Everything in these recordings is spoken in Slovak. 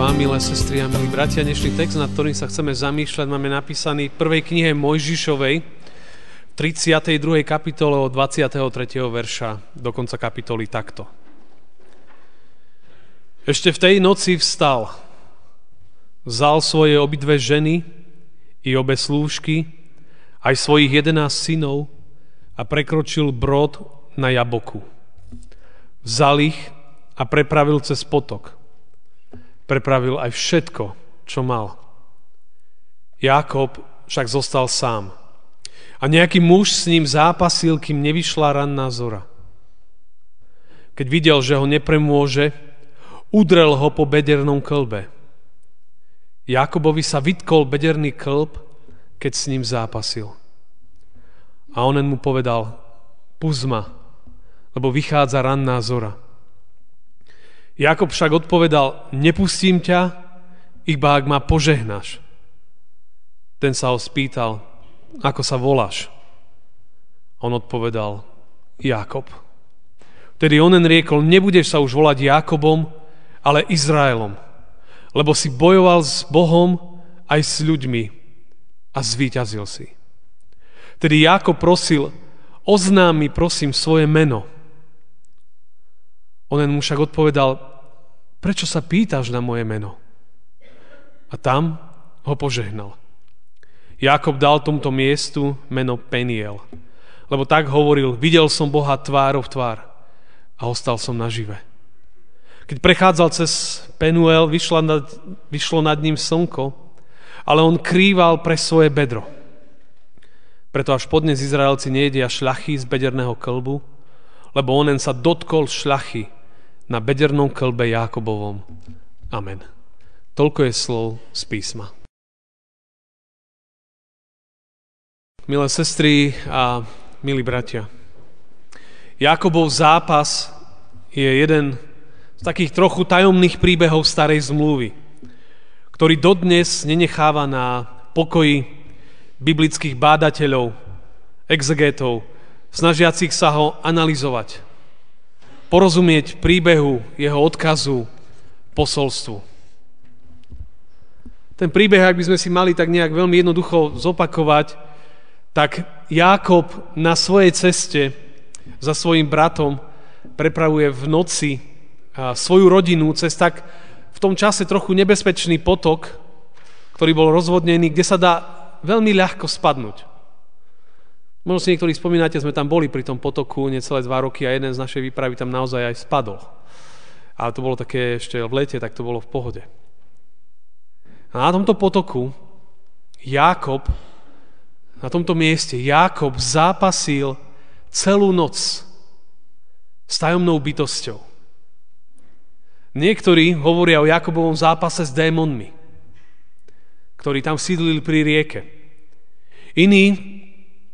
Vám, milé sestry a milí bratia, dnešný text, nad ktorým sa chceme zamýšľať, máme napísaný v prvej knihe Mojžišovej, 32. kapitole od 23. verša do konca kapitoly takto. Ešte v tej noci vstal, vzal svoje obidve ženy i obe slúžky, aj svojich 11 synov a prekročil brod na Jaboku. Vzal ich a prepravil cez potok. Prepravil aj všetko, čo mal. Jákob však zostal sám. A nejaký muž s ním zápasil, kým nevyšla ranná zora. Keď videl, že ho nepremôže, udrel ho po bedernom klbe. Jákobovi sa vytkol bederný klb, keď s ním zápasil. A onen mu povedal: "Pust ma, lebo vychádza ranná zora." Jákob však odpovedal: "Nepustím ťa, iba ak ma požehnáš." Ten sa ho spýtal: "Ako sa voláš?" On odpovedal: "Jákob." Vtedy onen riekol: "Nebudeš sa už volať Jákobom, ale Izraelom, lebo si bojoval s Bohom aj s ľuďmi a zvíťazil si." Tedy Jákob prosil: "Oznám mi, prosím, svoje meno." Onen mu však odpovedal: "Prečo sa pýtaš na moje meno?" A tam ho požehnal. Jákob dal tomuto miestu meno Peniel, lebo tak hovoril: "Videl som Boha tvárov tvár a ostal som nažive." Keď prechádzal cez Penuel, vyšlo nad ním slnko, ale on krýval pre svoje bedro. Preto až podnes Izraelci nejedia šľachy z bederného klbu, lebo onen sa dotkol šľachy na bedernom klbe Jákobovom. Amen. Toľko je slov z písma. Milé sestry a milí bratia, Jákobov zápas je jeden z takých trochu tajomných príbehov starej zmluvy, ktorý dodnes nenecháva na pokoji biblických bádateľov, exegetov, snažiacich sa ho analyzovať, porozumieť príbehu, jeho odkazu, posolstvu. Ten príbeh, ak by sme si mali tak nejak veľmi jednoducho zopakovať, tak Jákob na svojej ceste za svojim bratom prepravuje v noci svoju rodinu cez tak v tom čase trochu nebezpečný potok, ktorý bol rozvodnený, kde sa dá veľmi ľahko spadnúť. Možno si niektorí spomínate, sme tam boli pri tom potoku necelé 2 roky a jeden z našej výpravy tam naozaj aj spadol. A to bolo také ešte v lete, tak to bolo v pohode. A na tomto potoku Jákob, na tomto mieste Jákob zápasil celú noc s tajomnou bytosťou. Niektorí hovoria o Jákobovom zápase s démonmi, ktorí tam sídlili pri rieke. Iní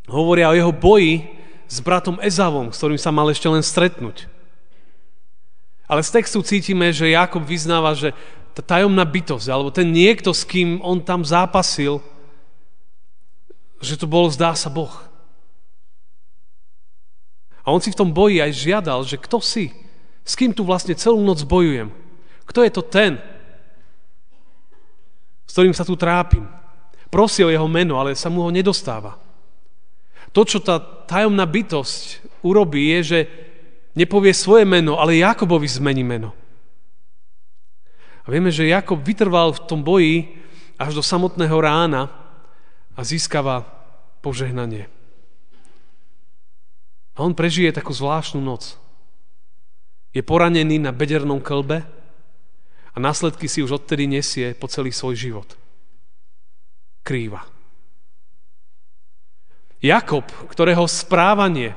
hovoria o jeho boji s bratom Ezavom, s ktorým sa mal ešte len stretnúť. Ale z textu cítime, že Jákob vyznáva, že tá tajomná bytosť, alebo ten niekto, s kým on tam zápasil, že to bol, zdá sa, Boh. A on si v tom boji aj žiadal, že kto si, s kým tu vlastne celú noc bojujem? Kto je to ten, s ktorým sa tu trápim? Prosí o jeho meno, ale sa mu ho nedostáva. To, čo tá tajomná bytosť urobí, je, že nepovie svoje meno, ale Jákobovi zmení meno. A vieme, že Jákob vytrval v tom boji až do samotného rána a získava požehnanie. A on prežije takú zvláštnu noc. Je poranený na bedernom klbe a následky si už odtedy nesie po celý svoj život. Krýva. Jákob, ktorého správanie,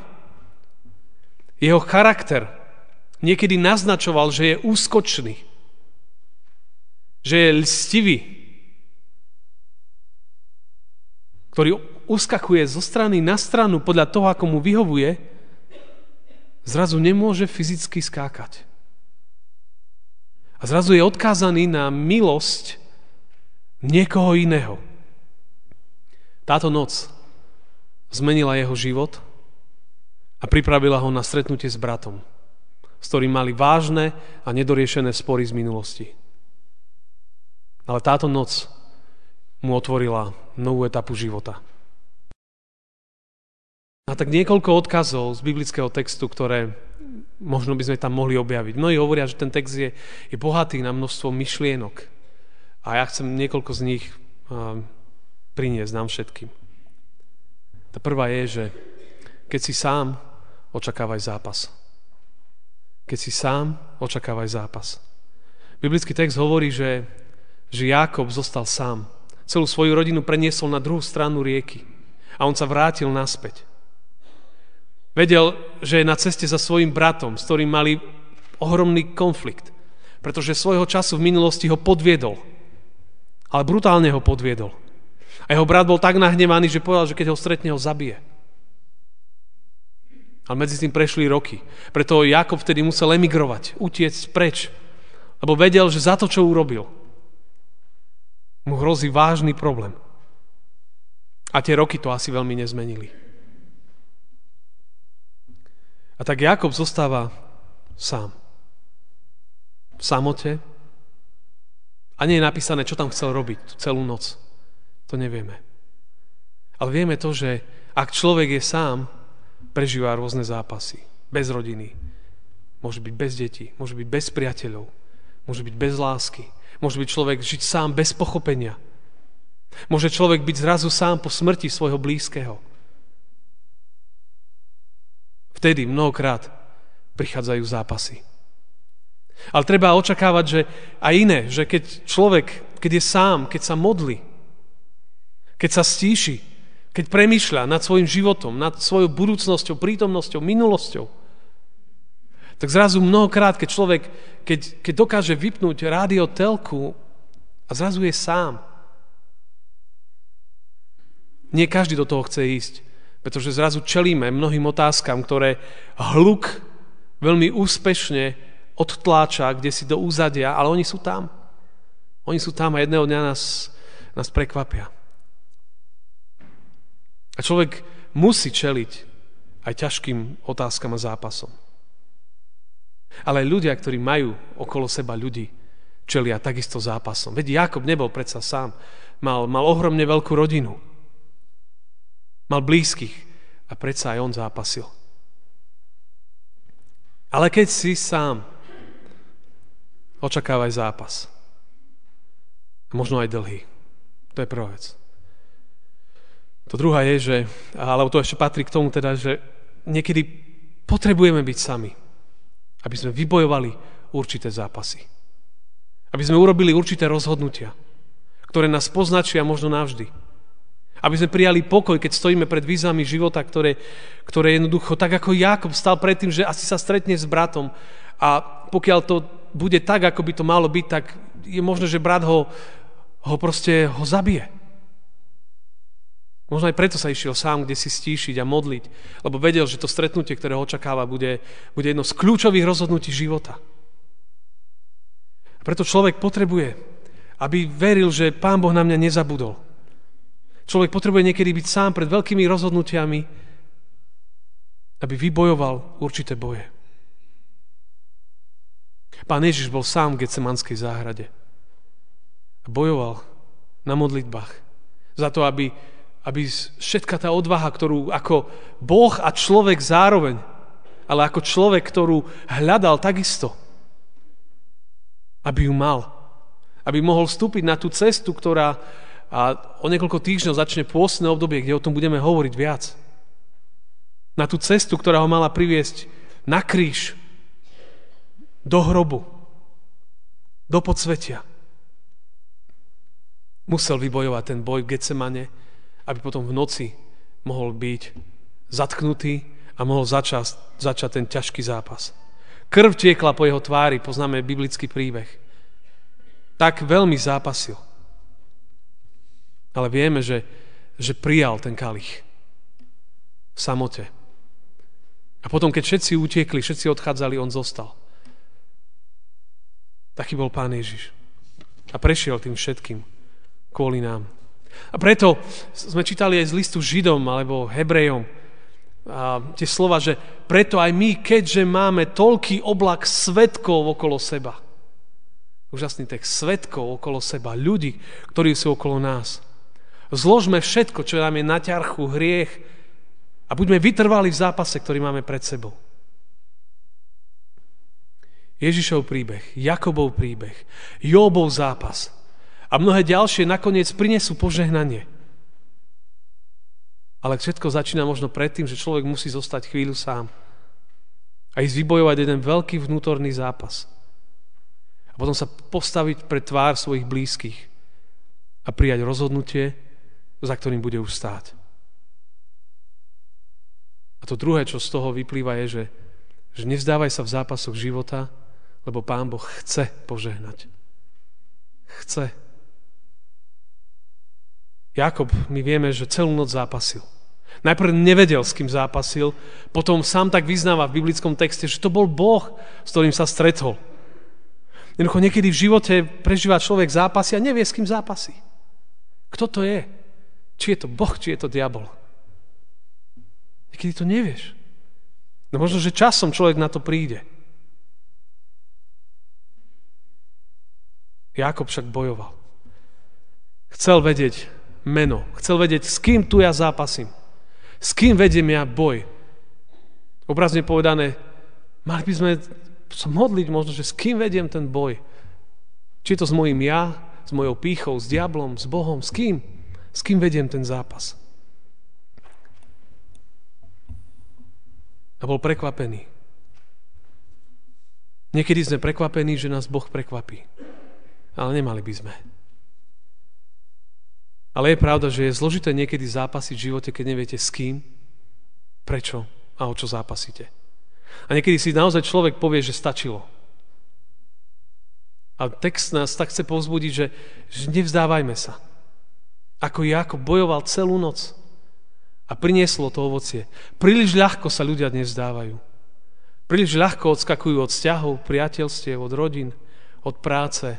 jeho charakter niekedy naznačoval, že je úskočný, že je lstivý, ktorý uskakuje zo strany na stranu podľa toho, ako mu vyhovuje, zrazu nemôže fyzicky skákať. A zrazu je odkázaný na milosť niekoho iného. Táto noc zmenila jeho život a pripravila ho na stretnutie s bratom, s ktorým mali vážne a nedoriešené spory z minulosti. Ale táto noc mu otvorila novú etapu života. A tak niekoľko odkazov z biblického textu, ktoré možno by sme tam mohli objaviť. Mnohí hovoria, že ten text je bohatý na množstvo myšlienok. A ja chcem niekoľko z nich priniesť nám všetkým. Tá prvá je, že keď si sám, očakávaj zápas. Keď si sám, očakávaj zápas. Biblický text hovorí, že Jákob zostal sám. Celú svoju rodinu preniesol na druhú stranu rieky a on sa vrátil naspäť. Vedel, že je na ceste za svojim bratom, s ktorým mali ohromný konflikt, pretože svojho času v minulosti ho podviedol, ale brutálne ho podviedol. A jeho brat bol tak nahnevaný, že povedal, že keď ho stretne, ho zabije. Ale medzi tým prešli roky. Preto Jákob vtedy musel emigrovať, utiecť preč, lebo vedel, že za to, čo urobil, mu hrozí vážny problém. A tie roky to asi veľmi nezmenili. A tak Jákob zostáva sám. V samote. A nie je napísané, čo tam chcel robiť celú noc. To nevieme. Ale vieme to, že ak človek je sám, prežíva rôzne zápasy. Bez rodiny. Môže byť bez detí. Môže byť bez priateľov. Môže byť bez lásky. Môže byť človek žiť sám bez pochopenia. Môže človek byť zrazu sám po smrti svojho blízkeho. Vtedy mnohokrát prichádzajú zápasy. Ale treba očakávať, že aj iné, že keď človek, keď je sám, keď sa modlí, keď sa stíši, keď premýšľa nad svojim životom, nad svojou budúcnosťou, prítomnosťou, minulosťou, tak zrazu mnohokrát, keď človek, keď dokáže vypnúť rádio, telku a zrazu je sám. Nie každý do toho chce ísť, pretože zrazu čelíme mnohým otázkam, ktoré hluk veľmi úspešne odtláča kdesi do úzadia, ale oni sú tam. Oni sú tam a jedného dňa nás prekvapia. A človek musí čeliť aj ťažkým otázkam a zápasom. Ale ľudia, ktorí majú okolo seba ľudí, čelia takisto zápasom. Veď Jákob nebol predsa sám. Mal ohromne veľkú rodinu. Mal blízkych a predsa aj on zápasil. Ale keď si sám, očakávaj zápas. Možno aj dlhý. To je prvá vec. To druhá je, že, alebo to ešte patrí k tomu teda, že niekedy potrebujeme byť sami, aby sme vybojovali určité zápasy. Aby sme urobili určité rozhodnutia, ktoré nás poznačia možno navždy. Aby sme prijali pokoj, keď stojíme pred výzvami života, ktoré jednoducho, tak ako Jákob stal pred tým, že asi sa stretne s bratom a pokiaľ to bude tak, ako by to malo byť, tak je možné, že brat ho zabije. Možno aj preto sa išiel sám, kde si stíšiť a modliť, lebo vedel, že to stretnutie, ktoré ho očakáva, bude jedno z kľúčových rozhodnutí života. A preto človek potrebuje, aby veril, že Pán Boh na mňa nezabudol. Človek potrebuje niekedy byť sám pred veľkými rozhodnutiami, aby vybojoval určité boje. Pán Ježiš bol sám v Getsemanskej záhrade. A bojoval na modlitbách za to, aby všetka tá odvaha, ktorú ako Boh a človek zároveň, ale ako človek, ktorú hľadal takisto, aby ju mal. Aby mohol vstúpiť na tú cestu, ktorá o niekoľko týždňov začne pôstne obdobie, kde o tom budeme hovoriť viac. Na tú cestu, ktorá ho mala priviesť na kríž, do hrobu, do podsvetia. Musel vybojovať ten boj v Getsemane, aby potom v noci mohol byť zatknutý a mohol začať ten ťažký zápas. Krv tiekla po jeho tvári, poznáme biblický príbeh. Tak veľmi zápasil. Ale vieme, že že prijal ten kalich v samote. A potom, keď všetci utiekli, všetci odchádzali, on zostal. Taký bol Pán Ježiš. A prešiel tým všetkým kvôli nám. A preto sme čítali aj z listu Židom alebo Hebrejom tie slova, že preto aj my, keďže máme toľký oblak svedkov okolo seba. Úžasný text, svedkov okolo seba, ľudí, ktorí sú okolo nás. Zložme všetko, čo nám je na ťarchu, hriech, a buďme vytrvali v zápase, ktorý máme pred sebou. Ježišov príbeh, Jakobov príbeh, Jóbov zápas a mnohé ďalšie nakoniec prinesú požehnanie. Ale všetko začína možno predtým, že človek musí zostať chvíľu sám a ísť vybojovať jeden veľký vnútorný zápas. A potom sa postaviť pred tvár svojich blízkych a prijať rozhodnutie, za ktorým bude už stáť. A to druhé, čo z toho vyplýva, je, že nevzdávaj sa v zápasoch života, lebo Pán Boh chce požehnať. Chce. Jakob, my vieme, že celú noc zápasil. Najprv nevedel, s kým zápasil, potom sám tak vyznáva v biblickom texte, že to bol Boh, s ktorým sa stretol. Jednoducho niekedy v živote prežíva človek zápasy a nevie, s kým zápasí. Kto to je? Či je to Boh, či je to diabol? Niekedy to nevieš. No možno, že časom človek na to príde. Jákob však bojoval. Chcel vedieť meno. Chcel vedieť, s kým tu ja zápasím. S kým vediem ja boj. Obrazne povedané, mali by sme sa modliť možno, že s kým vediem ten boj. Či je to s mojím ja, s mojou pýchou, s diablom, s Bohom, s kým? S kým vediem ten zápas. A bol prekvapený. Niekedy sme prekvapení, že nás Boh prekvapí. Ale nemali by sme. Ale je pravda, že je zložité niekedy zápasiť v živote, keď neviete s kým, prečo a o čo zápasíte. A niekedy si naozaj človek povie, že stačilo. A text nás tak chce povzbudiť, že nevzdávajme sa. Ako Jákob bojoval celú noc a prinieslo to ovocie. Príliš ľahko sa ľudia nevzdávajú. Príliš ľahko odskakujú od vzťahov, priateľstiev, od rodín, od práce,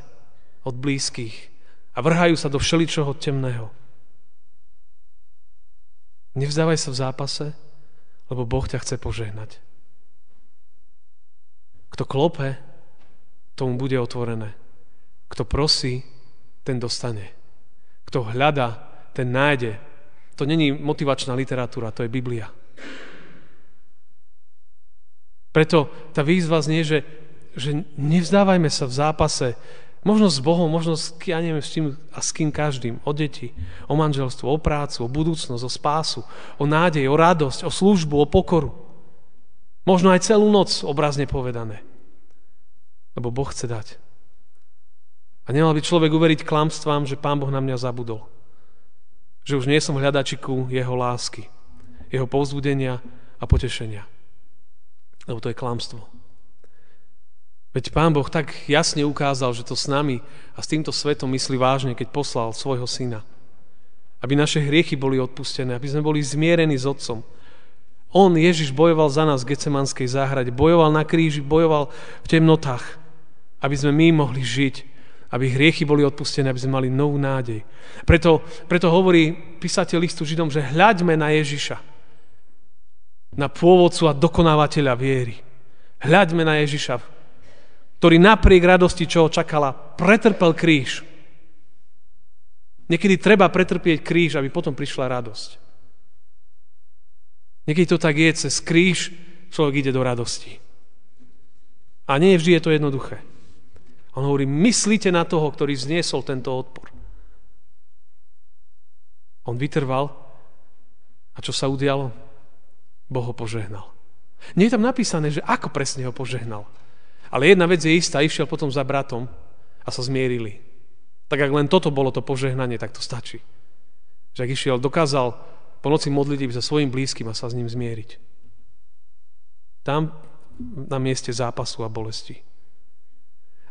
od blízkych a vrhajú sa do všeličoho temného. Nevzdávaj sa v zápase, lebo Boh ťa chce požehnať. Kto klope, tomu bude otvorené. Kto prosí, ten dostane. Kto hľada, ten nájde. To není motivačná literatúra, to je Biblia. Preto tá výzva znie, že nevzdávajme sa v zápase, možno s Bohom, možno s, ja neviem, s čím a s kým každým, o deti, o manželstvo, o prácu, o budúcnosť, o spásu, o nádej, o radosť, o službu, o pokoru. Možno aj celú noc, obrazne povedané. Lebo Boh chce dať. A nemal by človek uveriť klamstvám, že Pán Boh na mňa zabudol. Že už nie som hľadačiku jeho lásky, jeho povzbudenia a potešenia. Lebo to je klamstvo. Veď Pán Boh tak jasne ukázal, že to s nami a s týmto svetom myslí vážne, keď poslal svojho syna. Aby naše hriechy boli odpustené, aby sme boli zmierení s Otcom. On, Ježiš, bojoval za nás v Getsemanskej záhrade, bojoval na kríži, bojoval v temnotách, aby sme my mohli žiť, aby hriechy boli odpustené, aby sme mali novú nádej. Preto hovorí písateľ listu Židom, že hľaďme na Ježiša, na pôvodcu a dokonávateľa viery. Hľaďme na Ježiša, ktorý napriek radosti, čo ho čakala, pretrpel kríž. Niekedy treba pretrpieť kríž, aby potom prišla radosť. Niekedy to tak je, cez kríž človek ide do radosti. A nie vždy je to jednoduché. On hovorí, myslíte na toho, ktorý zniesol tento odpor. On vytrval a čo sa udialo? Boh ho požehnal. Nie je tam napísané, že ako presne ho požehnal. Ale jedna vec je istá, išiel potom za bratom a sa zmierili. Tak ak len toto bolo to požehnanie, tak to stačí. Že ak išiel, dokázal po noci modliť sa svojim blízkym a sa s ním zmieriť. Tam na mieste zápasu a bolesti.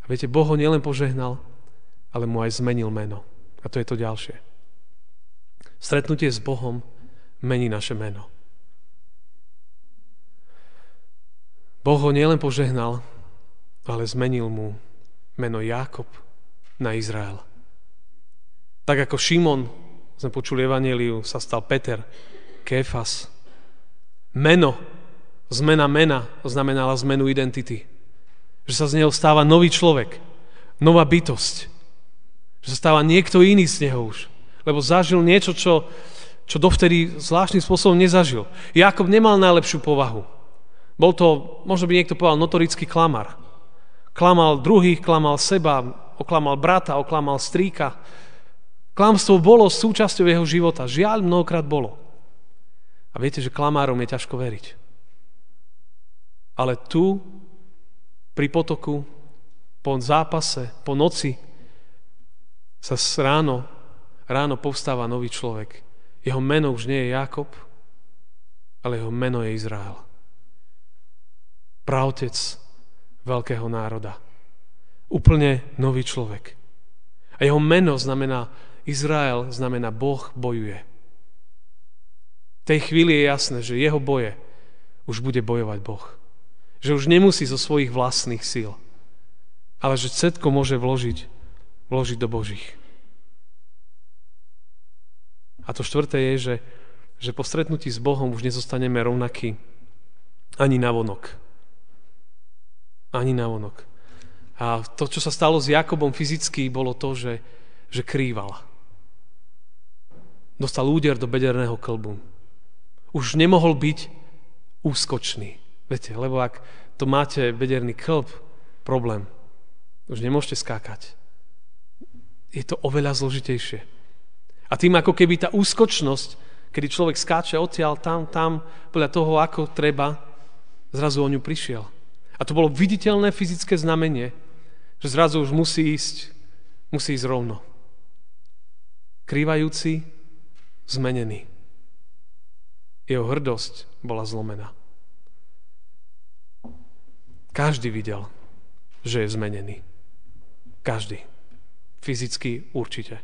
A viete, Boh ho nielen požehnal, ale mu aj zmenil meno. A to je to ďalšie. Stretnutie s Bohom mení naše meno. Boh ho nielen požehnal, ale zmenil mu meno Jákob na Izrael. Tak ako Šimon, sme počuli evanjeliu, sa stal Peter, Kéfas. Zmena mena znamenala zmenu identity. Že sa z neho stáva nový človek, nová bytosť. Že sa stáva niekto iný z neho už. Lebo zažil niečo, čo dovtedy zvláštnym spôsobom nezažil. Jákob nemal najlepšiu povahu. Bol to, možno by niekto povedal, notorický klamar. Klamal druhých, klamal seba, oklamal brata, oklamal strýka. Klamstvo bolo súčasťou jeho života. Žiaľ, mnohokrát bolo. A viete, že klamárom je ťažko veriť. Ale tu, pri potoku, po zápase, po noci, sa ráno povstáva nový človek. Jeho meno už nie je Jákob, ale jeho meno je Izrael. Pravotec veľkého národa. Úplne nový človek. A jeho meno znamená Izrael, znamená Boh bojuje. V tej chvíli je jasné, že jeho boje už bude bojovať Boh. Že už nemusí zo svojich vlastných síl, ale že všetko môže vložiť do Božích. A to štvrté je, že po stretnutí s Bohom už nezostaneme rovnakí ani navonok. A to, čo sa stalo s Jakobom fyzicky, bolo to, že krýval. Dostal úder do bederného klbu. Už nemohol byť úskočný. Viete, lebo ak to máte bederný klb, problém. Už nemôžete skákať. Je to oveľa zložitejšie. A tým, ako keby tá úskočnosť, kedy človek skáče odtiaľ tam, podľa toho, ako treba, zrazu o ňu prišiel. A to bolo viditeľné fyzické znamenie, že zrazu už musí ísť rovno. Krývajúci, zmenený. Jeho hrdosť bola zlomená. Každý videl, že je zmenený. Každý. Fyzicky určite.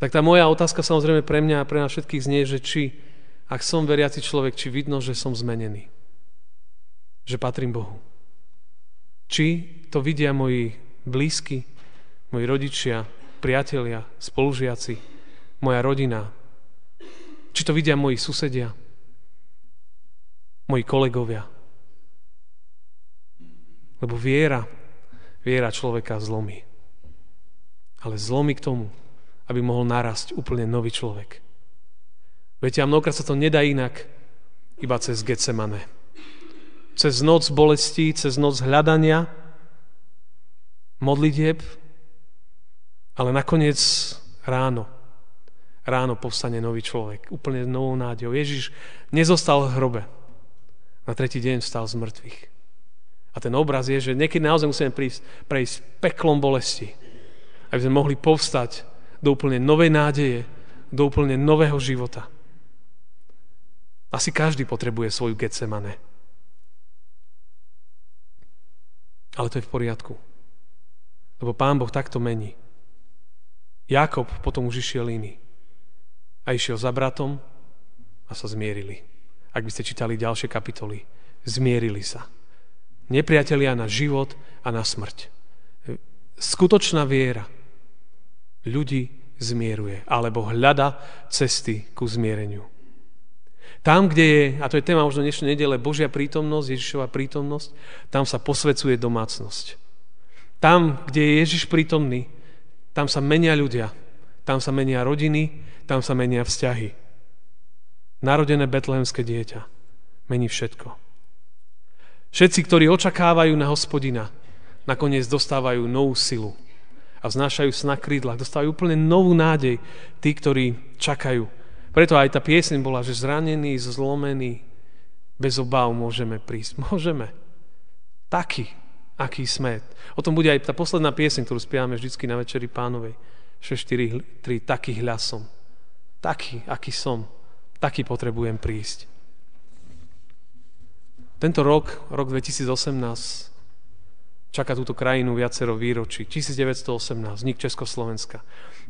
Tak tá moja otázka samozrejme pre mňa a pre nás všetkých znie, že či, ak som veriaci človek, či vidno, že som zmenený. Že patrím Bohu. Či to vidia moji blízky, moji rodičia, priatelia, spolužiaci, moja rodina. Či to vidia moji susedia, moji kolegovia. Lebo viera človeka zlomí. Ale zlomí k tomu, aby mohol narasť úplne nový človek. Viete, a mnohokrát sa to nedá inak, iba cez Getsemane. Cez noc bolesti, cez noc hľadania, modlitieb, ale nakoniec ráno povstane nový človek, úplne novou nádejou. Ježiš nezostal v hrobe. Na tretí deň vstal z mŕtvych. A ten obraz je, že niekedy naozaj musíme prejsť peklom bolesti, aby sme mohli povstať do úplne novej nádeje, do úplne nového života. Asi každý potrebuje svoju Getsemane. Ale to je v poriadku. Lebo Pán Boh takto mení. Jákob potom už išiel iný. A išiel za bratom a sa zmierili. Ak by ste čítali ďalšie kapitoly, zmierili sa. Nepriatelia na život a na smrť. Skutočná viera ľudí zmieruje, alebo hľada cesty ku zmiereniu. Tam, kde je, a to je téma možno dnešnej nedele, Božia prítomnosť, Ježišova prítomnosť, tam sa posvecuje domácnosť. Tam, kde je Ježiš prítomný, tam sa menia ľudia, tam sa menia rodiny, tam sa menia vzťahy. Narodené betlehemské dieťa mení všetko. Všetci, ktorí očakávajú na Hospodina, nakoniec dostávajú novú silu a vznášajú sa na krídlach, dostávajú úplne novú nádej tí, ktorí čakajú. Preto aj tá pieseň bola, že zranený, zlomený, bez obáv môžeme prísť. Môžeme. Taký, aký sme. O tom bude aj tá posledná pieseň, ktorú spievame vždycky na Večeri Pánovej. 6:4:3. Taký hľasom. Taký, aký som. Taký potrebujem prísť. Tento rok 2018, Čaká túto krajinu viacero výročí. 1918, vznik Československa.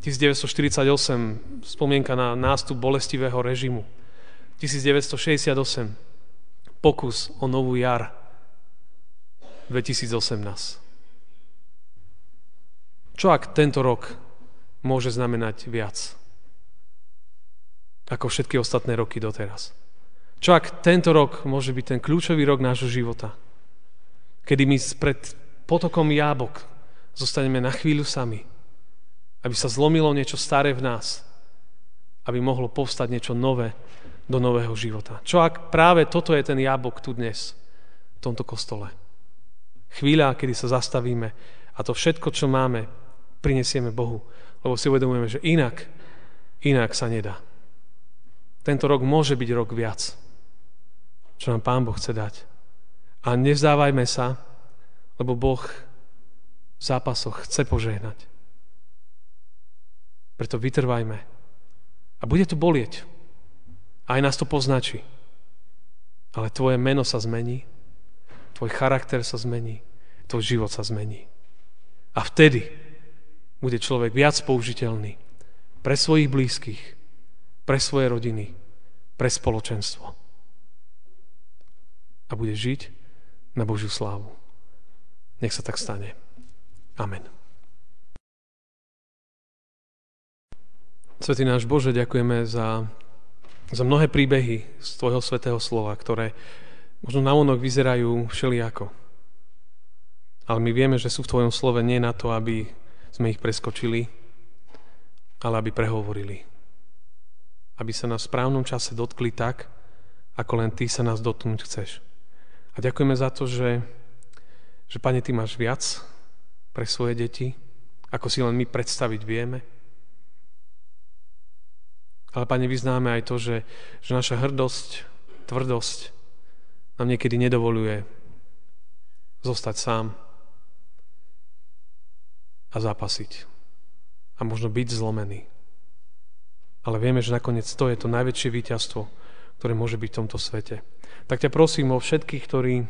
1948, spomienka na nástup bolestivého režimu. 1968, pokus o novú jar. 2018. Čo ak tento rok môže znamenať viac ako všetky ostatné roky doteraz? Čo ak tento rok môže byť ten kľúčový rok nášho života, kedy my pred potokom jábok zostaneme na chvíľu sami, aby sa zlomilo niečo staré v nás, aby mohlo povstať niečo nové do nového života? Čo ak práve toto je ten jábok tu dnes, v tomto kostole? Chvíľa, kedy sa zastavíme a to všetko, čo máme, prinesieme Bohu, lebo si uvedomujeme, že inak sa nedá. Tento rok môže byť rok viac, čo nám Pán Boh chce dať. A nevzdávajme sa, lebo Boh v zápasoch chce požehnať. Preto vytrvajme. A bude to bolieť. Aj nás to poznačí. Ale tvoje meno sa zmení, tvoj charakter sa zmení, tvoj život sa zmení. A vtedy bude človek viac použiteľný pre svojich blízkych, pre svoje rodiny, pre spoločenstvo. A bude žiť na Božiu slávu. Nech sa tak stane. Amen. Svätý náš Bože, ďakujeme za mnohé príbehy z tvojho svätého slova, ktoré možno navonok vyzerajú všelijako. Ale my vieme, že sú v tvojom slove nie na to, aby sme ich preskočili, ale aby prehovorili. Aby sa nás v správnom čase dotkli tak, ako len Ty sa nás dotknúť chceš. A ďakujeme za to, že Pane, Ty máš viac pre svoje deti, ako si len my predstaviť vieme. Ale Pane, vyznáme aj to, že naša hrdosť, tvrdosť nám niekedy nedovoluje zostať sám a zápasiť. A možno byť zlomený. Ale vieme, že nakoniec to je to najväčšie víťazstvo, ktoré môže byť v tomto svete. Tak ťa prosím o všetkých, ktorí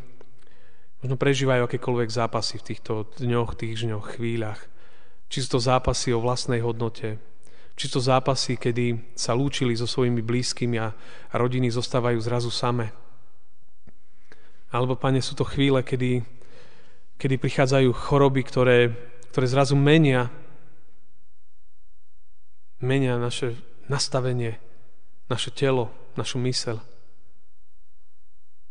možno prežívajú akékoľvek zápasy v týchto dňoch, týždňoch, chvíľach. Či sú to zápasy o vlastnej hodnote, či sú to zápasy, kedy sa lúčili so svojimi blízkymi a rodiny zostávajú zrazu same. Alebo, Pane, sú to chvíle, kedy prichádzajú choroby, ktoré zrazu menia naše nastavenie, naše telo, našu myseľ.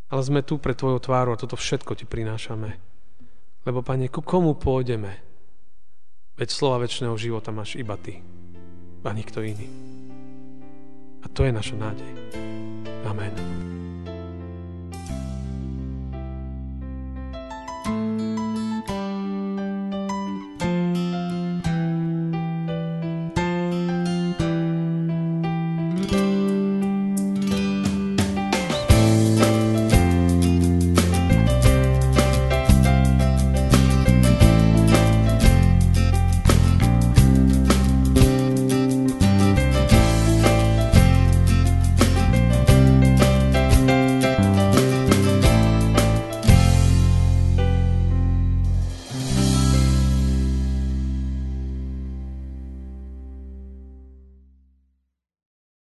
Ale sme tu pre tvojou tváru a toto všetko ti prinášame. Lebo, Pane, ku komu pôjdeme? Veď slova večného života máš iba ty a nikto iný. A to je naša nádej. Amen.